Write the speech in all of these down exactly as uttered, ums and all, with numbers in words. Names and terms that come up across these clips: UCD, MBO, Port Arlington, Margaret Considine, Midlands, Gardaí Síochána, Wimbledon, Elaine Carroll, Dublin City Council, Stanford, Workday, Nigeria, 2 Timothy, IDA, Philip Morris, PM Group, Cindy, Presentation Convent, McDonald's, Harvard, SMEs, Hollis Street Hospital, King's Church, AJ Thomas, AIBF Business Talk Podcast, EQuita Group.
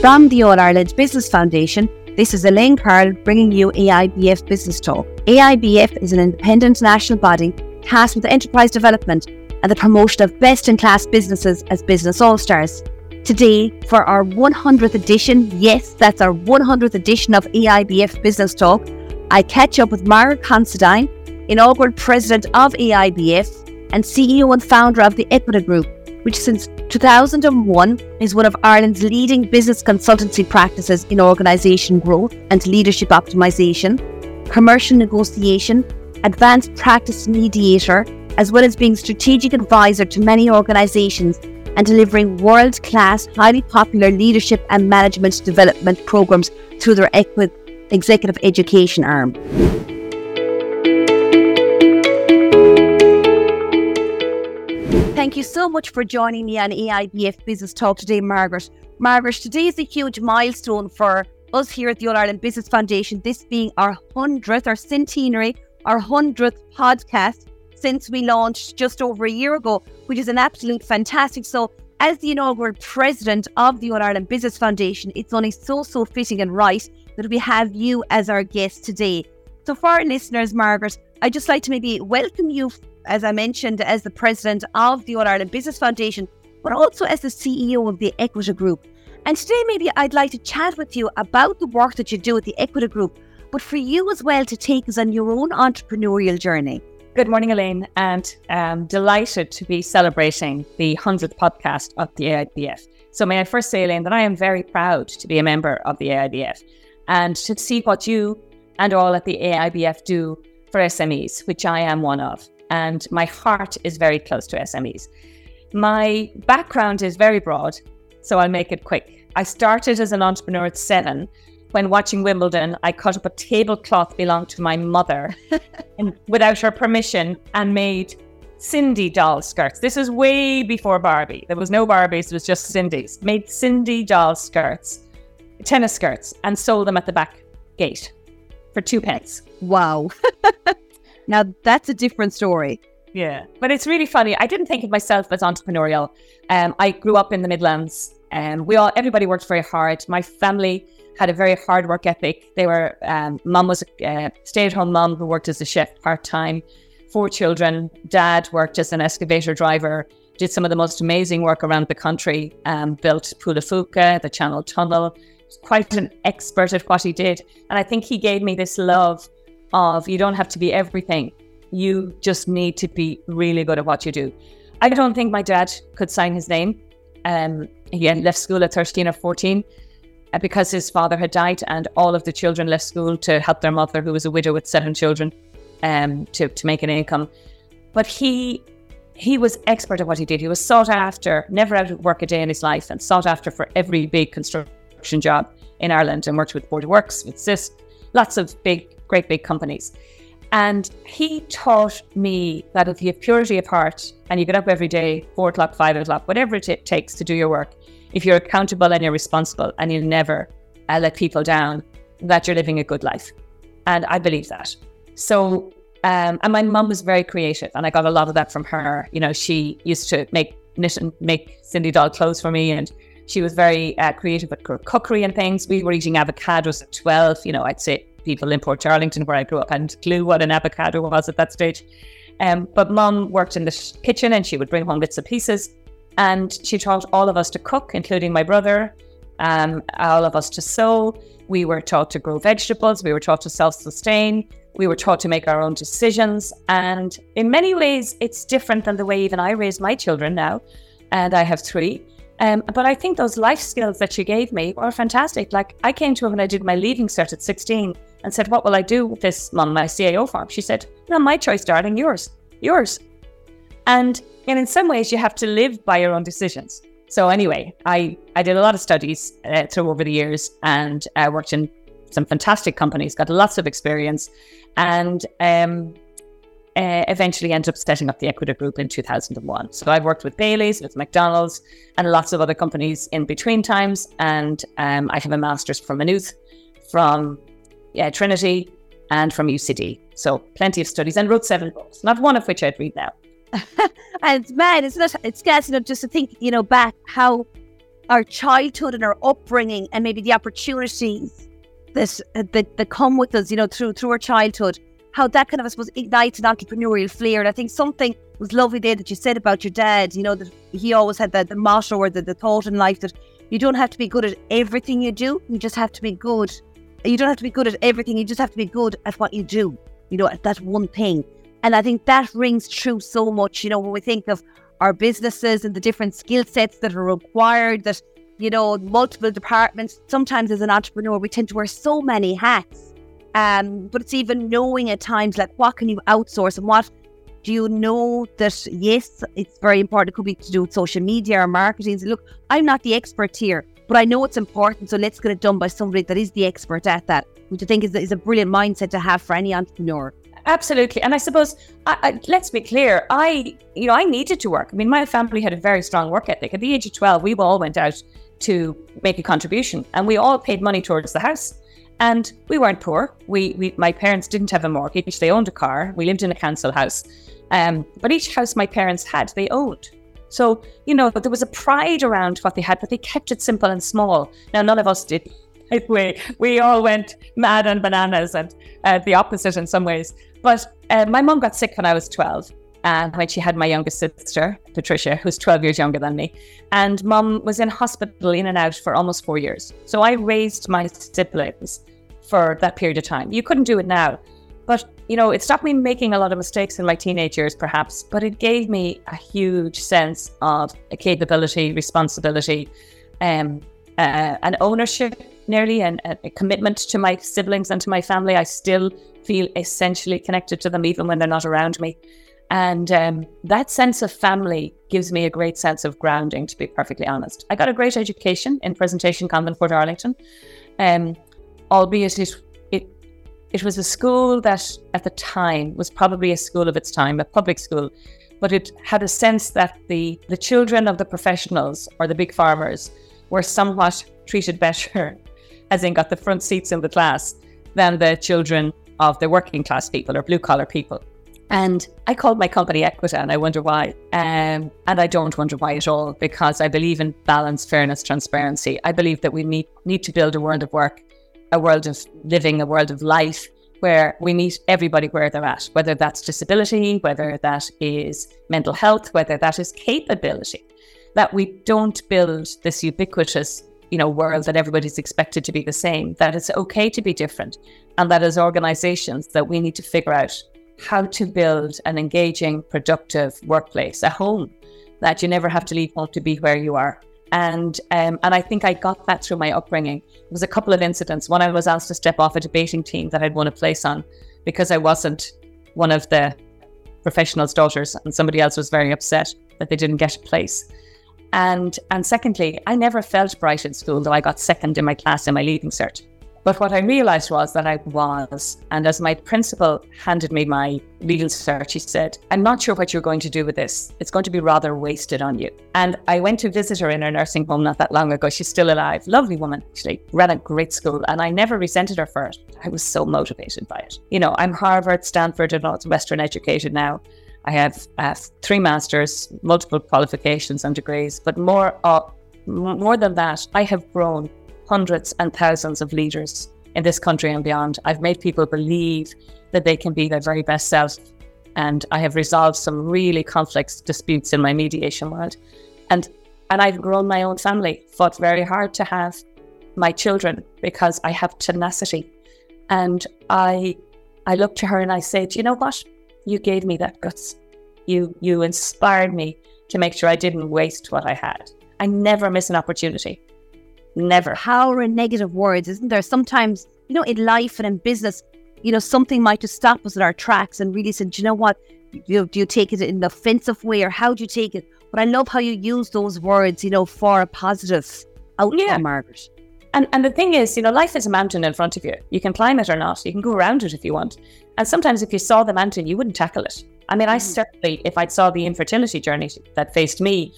From the All-Ireland Business Foundation, this is Elaine Carroll bringing you A I B F Business Talk. A I B F is an independent national body tasked with enterprise development and the promotion of best-in-class businesses as business all-stars. Today, for our one hundredth edition, yes, that's our one hundredth edition of A I B F Business Talk, I catch up with Margaret Considine, inaugural president of A I B F and C E O and founder of the EQuita Group, which since two thousand one is one of Ireland's leading business consultancy practices in organisation growth and leadership optimisation, commercial negotiation, advanced practice mediator, as well as being strategic advisor to many organisations and delivering world-class, highly popular leadership and management development programmes through their equi- executive education arm. Thank you so much for joining me on A I B F Business Talk today, Margaret. Margaret, today is a huge milestone for us here at the All-Ireland Business Foundation, this being our hundredth, our centenary, our hundredth podcast since we launched just over a year ago, which is an absolute fantastic. So as the inaugural president of the All-Ireland Business Foundation, it's only so, so fitting and right that we have you as our guest today. So for our listeners, Margaret, I'd just like to maybe welcome you, as I mentioned, as the president of the All-Ireland Business Foundation, but also as the C E O of the EQuita Group. And today, maybe I'd like to chat with you about the work that you do at the EQuita Group, but for you as well to take us on your own entrepreneurial journey. Good morning, Elaine, and I'm delighted to be celebrating the hundredth podcast of the A I B F. So may I first say, Elaine, that I am very proud to be a member of the A I B F and to see what you and all at the A I B F do for S M Es, which I am one of. And my heart is very close to S M Es. My background is very broad, so I'll make it quick. I started as an entrepreneur at seven. When watching Wimbledon, I cut up a tablecloth belonged to my mother and without her permission and made Cindy doll skirts. This was way before Barbie. There was no Barbies, it was just Cindy's. Made Cindy doll skirts, tennis skirts, and sold them at the back gate for two pence. Wow. Now, that's a different story. Yeah, but it's really funny. I didn't think of myself as entrepreneurial. Um, I grew up in the Midlands and we all, everybody worked very hard. My family had a very hard work ethic. They were, um, mum was a uh, stay-at-home mum who worked as a chef part-time, four children. Dad worked as an excavator driver, did some of the most amazing work around the country, um, built Pula Fuca, the Channel Tunnel. Quite an expert at what he did. And I think he gave me this love of you don't have to be everything. You just need to be really good at what you do. I don't think my dad could sign his name. Um, he had left school at thirteen or fourteen uh, because his father had died and all of the children left school to help their mother, who was a widow with seven children, um, to, to make an income. But he he was expert at what he did. He was sought after, never out of work a day in his life, and sought after for every big construction job in Ireland and worked with Board of Works, with S I S, lots of big great big companies. And he taught me that if you have purity of heart and you get up every day, four o'clock, five o'clock, whatever it t- takes to do your work, if you're accountable and you're responsible and you never uh, let people down, that you're living a good life. And I believe that. So, um, and my mum was very creative and I got a lot of that from her. You know, she used to make knit and make Cindy doll clothes for me, and she was very uh, creative with cookery and things. We were eating avocados at twelve, you know, I'd say, people in Port Arlington, where I grew up, and glue what an avocado was at that stage. Um, but mum worked in the sh- kitchen and she would bring home bits and pieces. And she taught all of us to cook, including my brother, um, all of us to sew. We were taught to grow vegetables. We were taught to self-sustain. We were taught to make our own decisions. And in many ways, it's different than the way even I raise my children now. And I have three. Um, but I think those life skills that she gave me were fantastic. Like I came to her when I did my leaving cert at sixteen and said, what will I do with this, mum, my C A O form? She said, no, my choice, darling, yours, yours. And, and in some ways you have to live by your own decisions. So anyway, I, I did a lot of studies uh, through over the years and uh, worked in some fantastic companies, got lots of experience, and um, Uh, eventually ended up setting up the EQuita Group in two thousand one. So I've worked with Bailey's, with McDonald's, and lots of other companies in between times. And um, I have a master's from Maynooth, from yeah, Trinity, and from U C D. So plenty of studies, and wrote seven books, not one of which I'd read now. And man, it's not, it's gas enough just to think, you know, back how our childhood and our upbringing and maybe the opportunities that, that, that come with us, you know, through through our childhood, how that kind of, I suppose, ignites an entrepreneurial flair. And I think something was lovely there that you said about your dad, you know, that he always had that the motto or the, the thought in life that you don't have to be good at everything you do, you just have to be good. You don't have to be good at everything, you just have to be good at what you do, you know, at that one thing. And I think that rings true so much, you know, when we think of our businesses and the different skill sets that are required, that, you know, multiple departments. Sometimes as an entrepreneur, we tend to wear so many hats. Um, but it's even knowing at times, like, what can you outsource and what do you know that, yes, it's very important. It could be to do with social media or marketing. So look, I'm not the expert here, but I know it's important. So let's get it done by somebody that is the expert at that, which I think is, is a brilliant mindset to have for any entrepreneur. Absolutely. And I suppose, I, I, let's be clear, I, you know, I needed to work. I mean, my family had a very strong work ethic. At the age of twelve, we all went out to make a contribution and we all paid money towards the house. And we weren't poor. We, we my parents didn't have a mortgage. They owned a car. We lived in a council house. Um, but each house my parents had, they owned. So, you know, but there was a pride around what they had, but they kept it simple and small. Now, none of us did. We, we all went mad on bananas and uh, the opposite in some ways. But uh, my mum got sick when I was twelve, and when she had my youngest sister, Patricia, who's twelve years younger than me. And mum was in hospital in and out for almost four years. So I raised my siblings for that period of time. You couldn't do it now. But, you know, it stopped me making a lot of mistakes in my teenage years, perhaps. But it gave me a huge sense of a capability, responsibility, um, uh, an ownership nearly, and a commitment to my siblings and to my family. I still feel essentially connected to them, even when they're not around me. And um, that sense of family gives me a great sense of grounding, to be perfectly honest. I got a great education in Presentation Convent, Port Arlington, um, albeit it, it, it was a school that at the time was probably a school of its time, a public school, but it had a sense that the, the children of the professionals or the big farmers were somewhat treated better, as in got the front seats in the class, than the children of the working class people or blue collar people. And I called my company EQuita, and I wonder why. Um, and I don't wonder why at all, because I believe in balance, fairness, transparency. I believe that we need, need to build a world of work, a world of living, a world of life, where we meet everybody where they're at, whether that's disability, whether that is mental health, whether that is capability, that we don't build this ubiquitous, you know, world that everybody's expected to be the same, that it's okay to be different. And that as organizations that we need to figure out how to build an engaging, productive workplace, a home that you never have to leave home to be where you are. And um, and I think I got that through my upbringing. There was a couple of incidents. One, I was asked to step off a debating team that I'd won a place on because I wasn't one of the professionals' daughters, and somebody else was very upset that they didn't get a place. And and secondly, I never felt bright in school, though I got second in my class in my leaving cert. But what I realised was that I was, and as my principal handed me my legal cert, she said, "I'm not sure what you're going to do with this. It's going to be rather wasted on you." And I went to visit her in her nursing home not that long ago. She's still alive. Lovely woman, actually. Ran a great school, and I never resented her for it. I was so motivated by it. You know, I'm Harvard, Stanford, and Western educated now. I have uh, three masters, multiple qualifications and degrees, but more uh, more than that, I have grown hundreds and thousands of leaders in this country and beyond. I've made people believe that they can be their very best self, and I have resolved some really complex disputes in my mediation world. And and I've grown my own family, fought very hard to have my children because I have tenacity. And I I look to her and I say, "Do you know what? You gave me that guts. You you inspired me to make sure I didn't waste what I had. I never miss an opportunity. Never." Power in negative words, isn't there? Sometimes, you know, in life and in business, you know, something might just stop us in our tracks and really said, do you know what? You know, do you take it in an offensive way or how do you take it? But I love how you use those words, you know, for a positive outcome, yeah. Margaret. And and the thing is, you know, life is a mountain in front of you. You can climb it or not. You can go around it if you want. And sometimes if you saw the mountain, you wouldn't tackle it. I mean, I certainly, if I saw the infertility journey that faced me,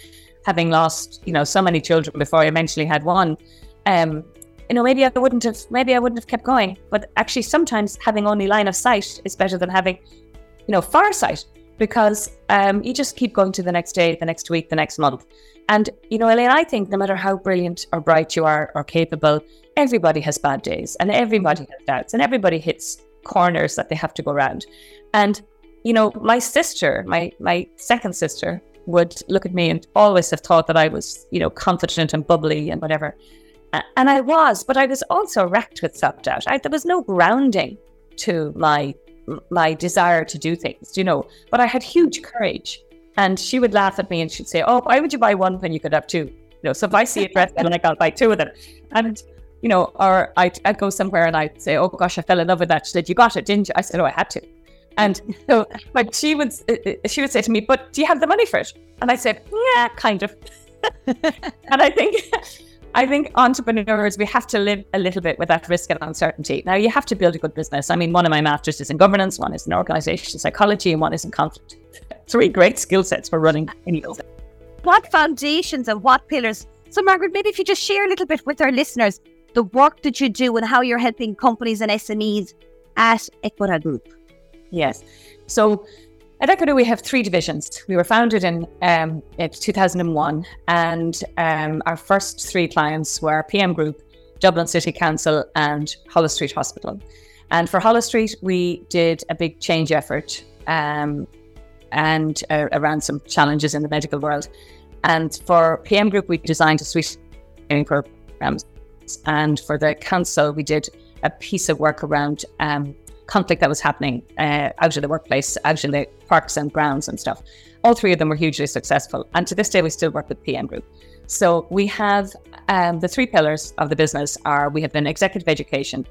having lost, you know, so many children before I eventually had one, um, you know, maybe I wouldn't have, maybe I wouldn't have kept going. But actually, sometimes having only line of sight is better than having, you know, far sight. because um, you just keep going to the next day, the next week, the next month. And, you know, Elaine, I think no matter how brilliant or bright you are or capable, everybody has bad days and everybody has doubts and everybody hits corners that they have to go around. And, you know, my sister, my, my second sister, would look at me and always have thought that I was, you know, confident and bubbly and whatever. And I was, but I was also racked with self-doubt. I, there was no grounding to my my desire to do things, you know, but I had huge courage. And she would laugh at me and she'd say, oh, why would you buy one when you could have two? You know, so if I see a dress, then I can't buy two of them. And, you know, or I'd, I'd go somewhere and I'd say, oh gosh, I fell in love with that. She said, you got it, didn't you? I said, oh, I had to. And so, but she would, she would say to me, but do you have the money for it? And I said, yeah, kind of. And I think, I think entrepreneurs, we have to live a little bit with that risk and uncertainty. Now, you have to build a good business. I mean, one of my masters is in governance, one is in organizational psychology, and one is in conflict. Three great skill sets for running any business. What foundations and what pillars? So, Margaret, maybe if you just share a little bit with our listeners, the work that you do and how you're helping companies and S M Es at EQuita Group. Yes. So at EQuita, we have three divisions. We were founded in um, two thousand one, and um, our first three clients were P M Group, Dublin City Council, and Hollis Street Hospital. And for Hollis Street, we did a big change effort um, and uh, around some challenges in the medical world. And for P M Group, we designed a suite of training programs. And for the council, we did a piece of work around um, conflict that was happening uh, out of the workplace, out in the parks and grounds and stuff. All three of them were hugely successful. And to this day, we still work with P M Group. So we have um, the three pillars of the business are, we have been executive education.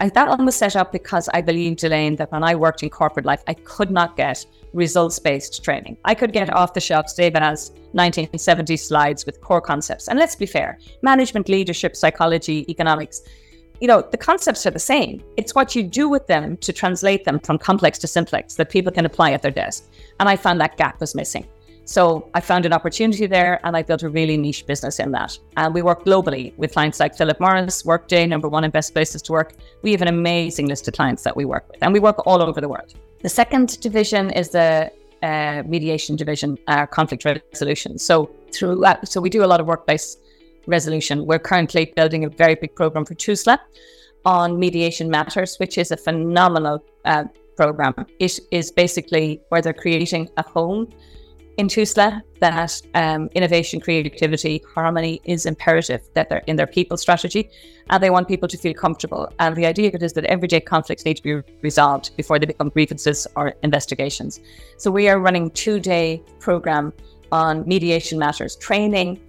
And that one was set up because I believed, Elaine, that when I worked in corporate life, I could not get results-based training. I could get off-the-shelf David as nineteen seventy slides with core concepts. And let's be fair, management, leadership, psychology, economics, you know, the concepts are the same. It's what you do with them to translate them from complex to simplex that people can apply at their desk. And I found that gap was missing. So I found an opportunity there and I built a really niche business in that. And we work globally with clients like Philip Morris, Workday, number one in best places to work. We have an amazing list of clients that we work with and we work all over the world. The second division is the uh, mediation division, uh, conflict resolution. So through, uh, so we do a lot of workplace resolution. We're currently building a very big program for TUSLA on mediation matters, which is a phenomenal uh, program. It is basically where they're creating a home in TUSLA that um, innovation, creativity, harmony is imperative that they're in their people strategy, and they want people to feel comfortable. And the idea of it is that everyday conflicts need to be resolved before they become grievances or investigations. So we are running a two-day program on mediation matters, training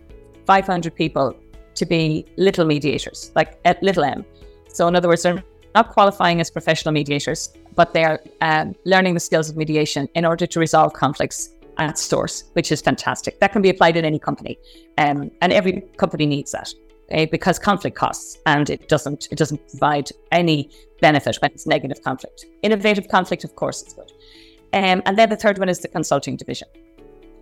five hundred people to be little mediators, like at little M. So in other words, they're not qualifying as professional mediators, but they are um, learning the skills of mediation in order to resolve conflicts at source, which is fantastic. That can be applied in any company, um, and every company needs that eh, because conflict costs, and it doesn't it doesn't provide any benefit when it's negative conflict. Innovative conflict, of course, is good. Um, and then the third one is the consulting division.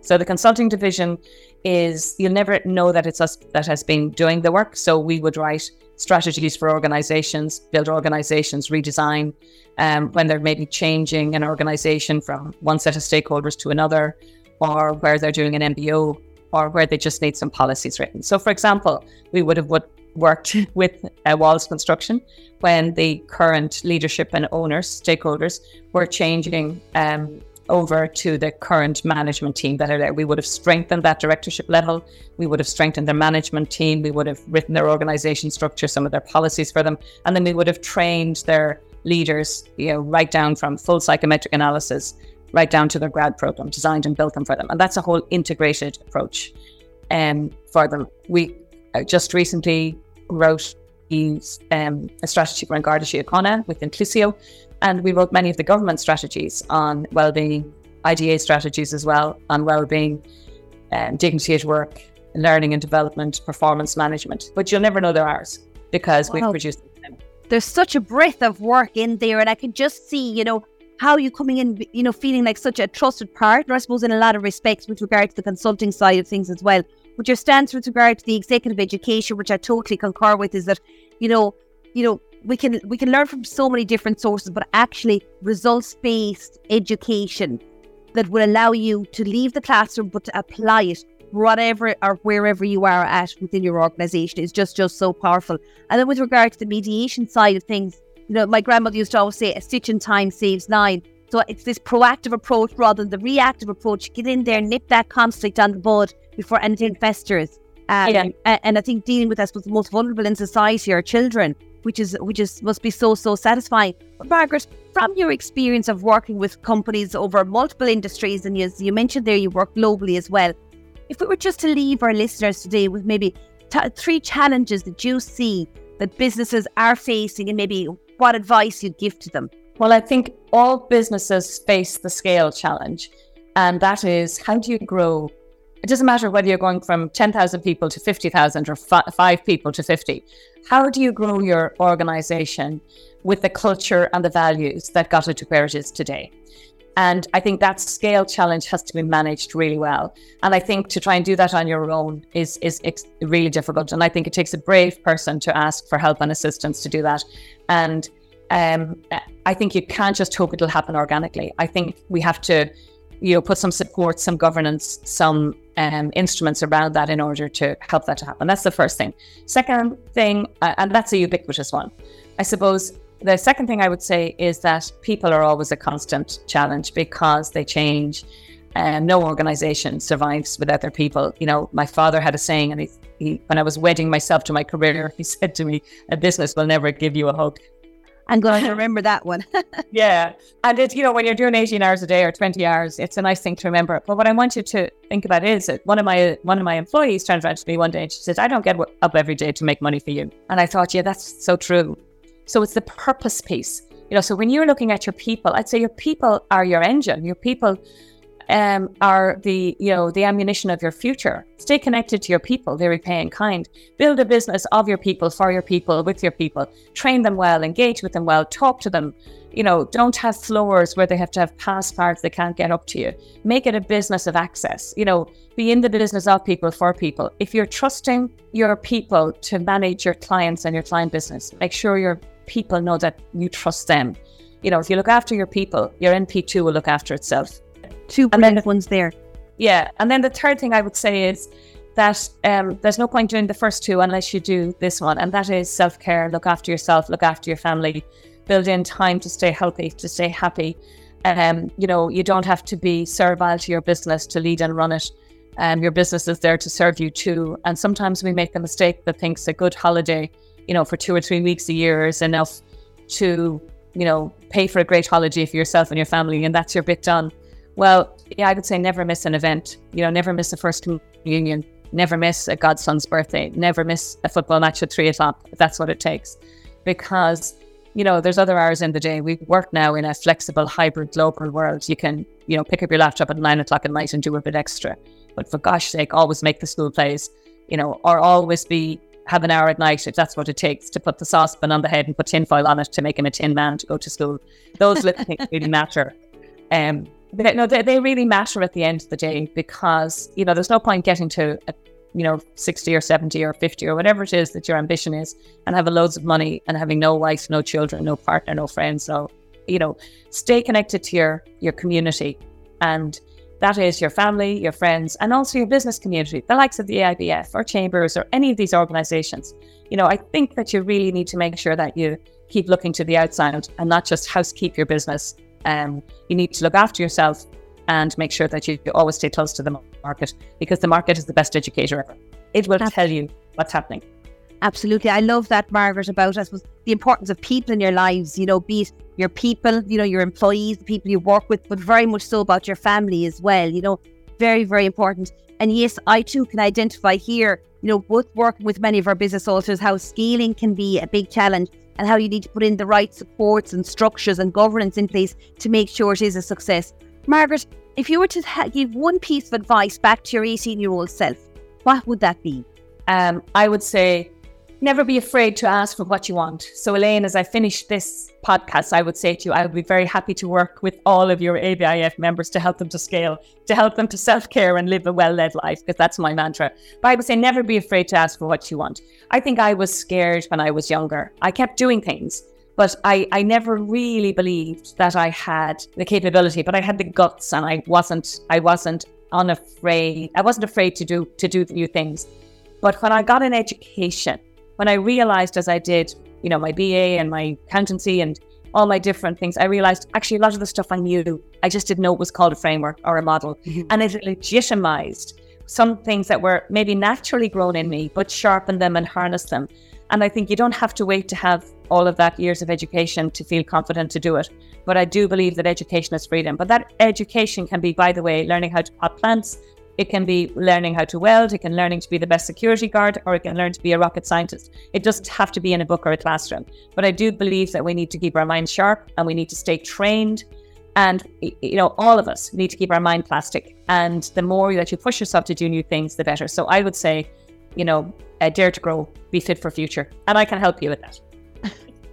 So the consulting division is, you'll never know that it's us that has been doing the work. So we would write strategies for organizations, build organizations, redesign um, when they're maybe changing an organization from one set of stakeholders to another, or where they're doing an M B O, or where they just need some policies written. So for example, we would have would, worked with uh, Walls Construction when the current leadership and owners, stakeholders, were changing um over to the current management team that are there. We would have strengthened that directorship level. We would have strengthened their management team. We would have written their organization structure, some of their policies for them. And then we would have trained their leaders, you know, right down from full psychometric analysis, right down to their grad program, designed and built them for them. And that's a whole integrated approach um, for them. We just recently wrote um, a strategy for Gardaí Síochána with Inclusio. And we wrote many of the government strategies on well-being, I D A strategies as well, on well-being, um, dignity at work, learning and development, performance management. But you'll never know they're ours because wow. We've produced them. There's such a breadth of work in there, and I can just see, you know, how you coming in, you know, feeling like such a trusted partner, I suppose, in a lot of respects with regard to the consulting side of things as well. But your stance with regard to the executive education, which I totally concur with, is that, you know, you know, We can we can learn from so many different sources, but actually results-based education that will allow you to leave the classroom, but to apply it whatever or wherever you are at within your organisation is just, just so powerful. And then with regard to the mediation side of things, you know, my grandmother used to always say, a stitch in time saves nine. So it's this proactive approach rather than the reactive approach. Get in there, nip that conflict on the bud before anything festers. Um, yeah. and, and I think dealing with, I suppose, the most vulnerable in society are children, which is which is must be so, so satisfying. But Margaret, from your experience of working with companies over multiple industries, and as you mentioned there, you work globally as well, if we were just to leave our listeners today with maybe t- three challenges that you see that businesses are facing, and maybe what advice you'd give to them? Well, I think all businesses face the scale challenge, and that is, how do you grow? It doesn't matter whether you're going from ten thousand people to fifty thousand or f- five people to fifty. How do you grow your organization with the culture and the values that got it to where it is today? And I think that scale challenge has to be managed really well. And I think to try and do that on your own is, is ex- really difficult. And I think it takes a brave person to ask for help and assistance to do that. And um, I think you can't just hope it'll happen organically. I think we have to, you know, put some support, some governance, some um, instruments around that in order to help that to happen. That's the first thing. Second thing, uh, and that's a ubiquitous one, I suppose. The second thing I would say is that people are always a constant challenge because they change, and no organization survives without their people. You know, my father had a saying, and he, he, when I was wedding myself to my career, he said to me, a business will never give you a hug. I'm going to remember that one. Yeah. And it, you know, when you're doing eighteen hours a day or twenty hours, it's a nice thing to remember. But what I want you to think about is that one of my one of my employees turned around to me one day and she said, I don't get up every day to make money for you. And I thought, yeah, that's so true. So it's the purpose piece, you know. So when you're looking at your people, I'd say your people are your engine. Your people um, are the, you know, the ammunition of your future. Stay connected to your people. They repay in kind. Build a business of your people, for your people, with your people. Train them well, engage with them well, talk to them. You know, don't have floors where they have to have pass parts they can't get up to you. Make it a business of access. You know, be in the business of people, for people. If you're trusting your people to manage your clients and your client business, make sure you're people know that you trust them. You know, if you look after your people, your N P two will look after itself. Two brilliant ones there. Yeah. And then the third thing I would say is that um, there's no point doing the first two unless you do this one. And that is self-care. Look after yourself, look after your family, build in time to stay healthy, to stay happy. Um, you know, you don't have to be servile to your business to lead and run it. Um, your business is there to serve you too. And sometimes we make the mistake that thinks a good holiday, you know, for two or three weeks a year is enough to, you know, pay for a great holiday for yourself and your family, and that's your bit done. Well, yeah, I would say never miss an event. You know, never miss a first communion, never miss a godson's birthday, never miss a football match at three o'clock, if that's what it takes. Because, you know, there's other hours in the day. We work now in a flexible, hybrid, global world. You can, you know, pick up your laptop at nine o'clock at night and do a bit extra. But for gosh sake, always make the school plays, you know, or always be, have an hour at night, if that's what it takes, to put the saucepan on the head and put tinfoil on it to make him a tin man to go to school. Those little things really matter. Um, they, no, they, they really matter at the end of the day, because, you know, there's no point getting to, a, you know, sixty or seventy or fifty or whatever it is that your ambition is and having loads of money and having no wife, no children, no partner, no friends. So, you know, stay connected to your, your community, and that is your family, your friends, and also your business community, the likes of the A I B F or Chambers or any of these organizations. You know, I think that you really need to make sure that you keep looking to the outside and not just housekeep your business. Um, you need to look after yourself and make sure that you always stay close to the market, because the market is the best educator ever. It will tell you what's happening. Absolutely. I love that, Margaret, about, I suppose, the importance of people in your lives, you know, be it your people, you know, your employees, the people you work with, but very much so about your family as well, you know, very, very important. And yes, I too can identify here, you know, both working with many of our business authors, how scaling can be a big challenge and how you need to put in the right supports and structures and governance in place to make sure it is a success. Margaret, if you were to ha- give one piece of advice back to your eighteen-year-old self, what would that be? Um, I would say, never be afraid to ask for what you want. So, Elaine, as I finish this podcast, I would say to you, I would be very happy to work with all of your A B I F members to help them to scale, to help them to self-care and live a well-led life, because that's my mantra. But I would say never be afraid to ask for what you want. I think I was scared when I was younger. I kept doing things But I, I never really believed that I had the capability, but I had the guts, and I wasn't I wasn't unafraid. I wasn't afraid to do to do new things. But when I got an education, when I realized, as I did, you know, my B A and my accountancy and all my different things, I realized actually a lot of the stuff I knew, I just didn't know it was called a framework or a model. Mm-hmm. And it legitimized some things that were maybe naturally grown in me, but sharpened them and harnessed them. And I think you don't have to wait to have all of that years of education to feel confident to do it. But I do believe that education is freedom. But that education can be, by the way, learning how to pot plants. It can be learning how to weld. It can learning to be the best security guard, or it can learn to be a rocket scientist. It doesn't have to be in a book or a classroom. But I do believe that we need to keep our minds sharp, and we need to stay trained. And, you know, all of us need to keep our mind plastic. And the more that you push yourself to do new things, the better. So I would say, you know, uh, dare to grow, be fit for future. And I can help you with that.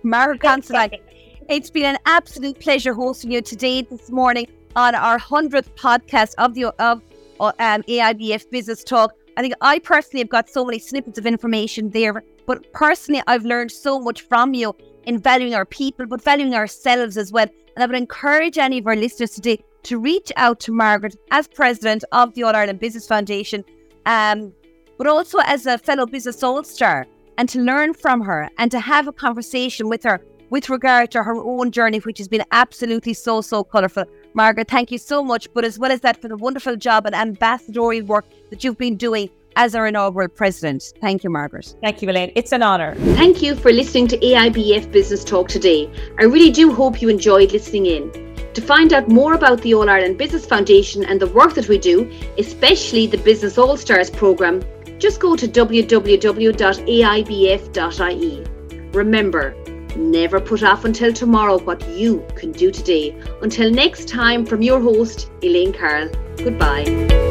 Margaret Considine, it's been an absolute pleasure hosting you today, this morning, on our hundredth podcast of the of um, A I B F Business Talk. I think I personally have got so many snippets of information there, but personally, I've learned so much from you in valuing our people, but valuing ourselves as well. And I would encourage any of our listeners today to reach out to Margaret as president of the All-Ireland Business Foundation, um, but also as a fellow business all-star, and to learn from her and to have a conversation with her with regard to her own journey, which has been absolutely so, so colourful. Margaret, thank you so much, but as well as that, for the wonderful job and ambassadorial work that you've been doing as our inaugural president. Thank you, Margaret. Thank you, Elaine. It's an honour. Thank you for listening to A I B F Business Talk today. I really do hope you enjoyed listening in. To find out more about the All-Ireland Business Foundation and the work that we do, especially the Business All-Stars programme, just go to w w w dot a i b f dot i e. Remember, never put off until tomorrow what you can do today. Until next time, from your host, Elaine Carroll. Goodbye.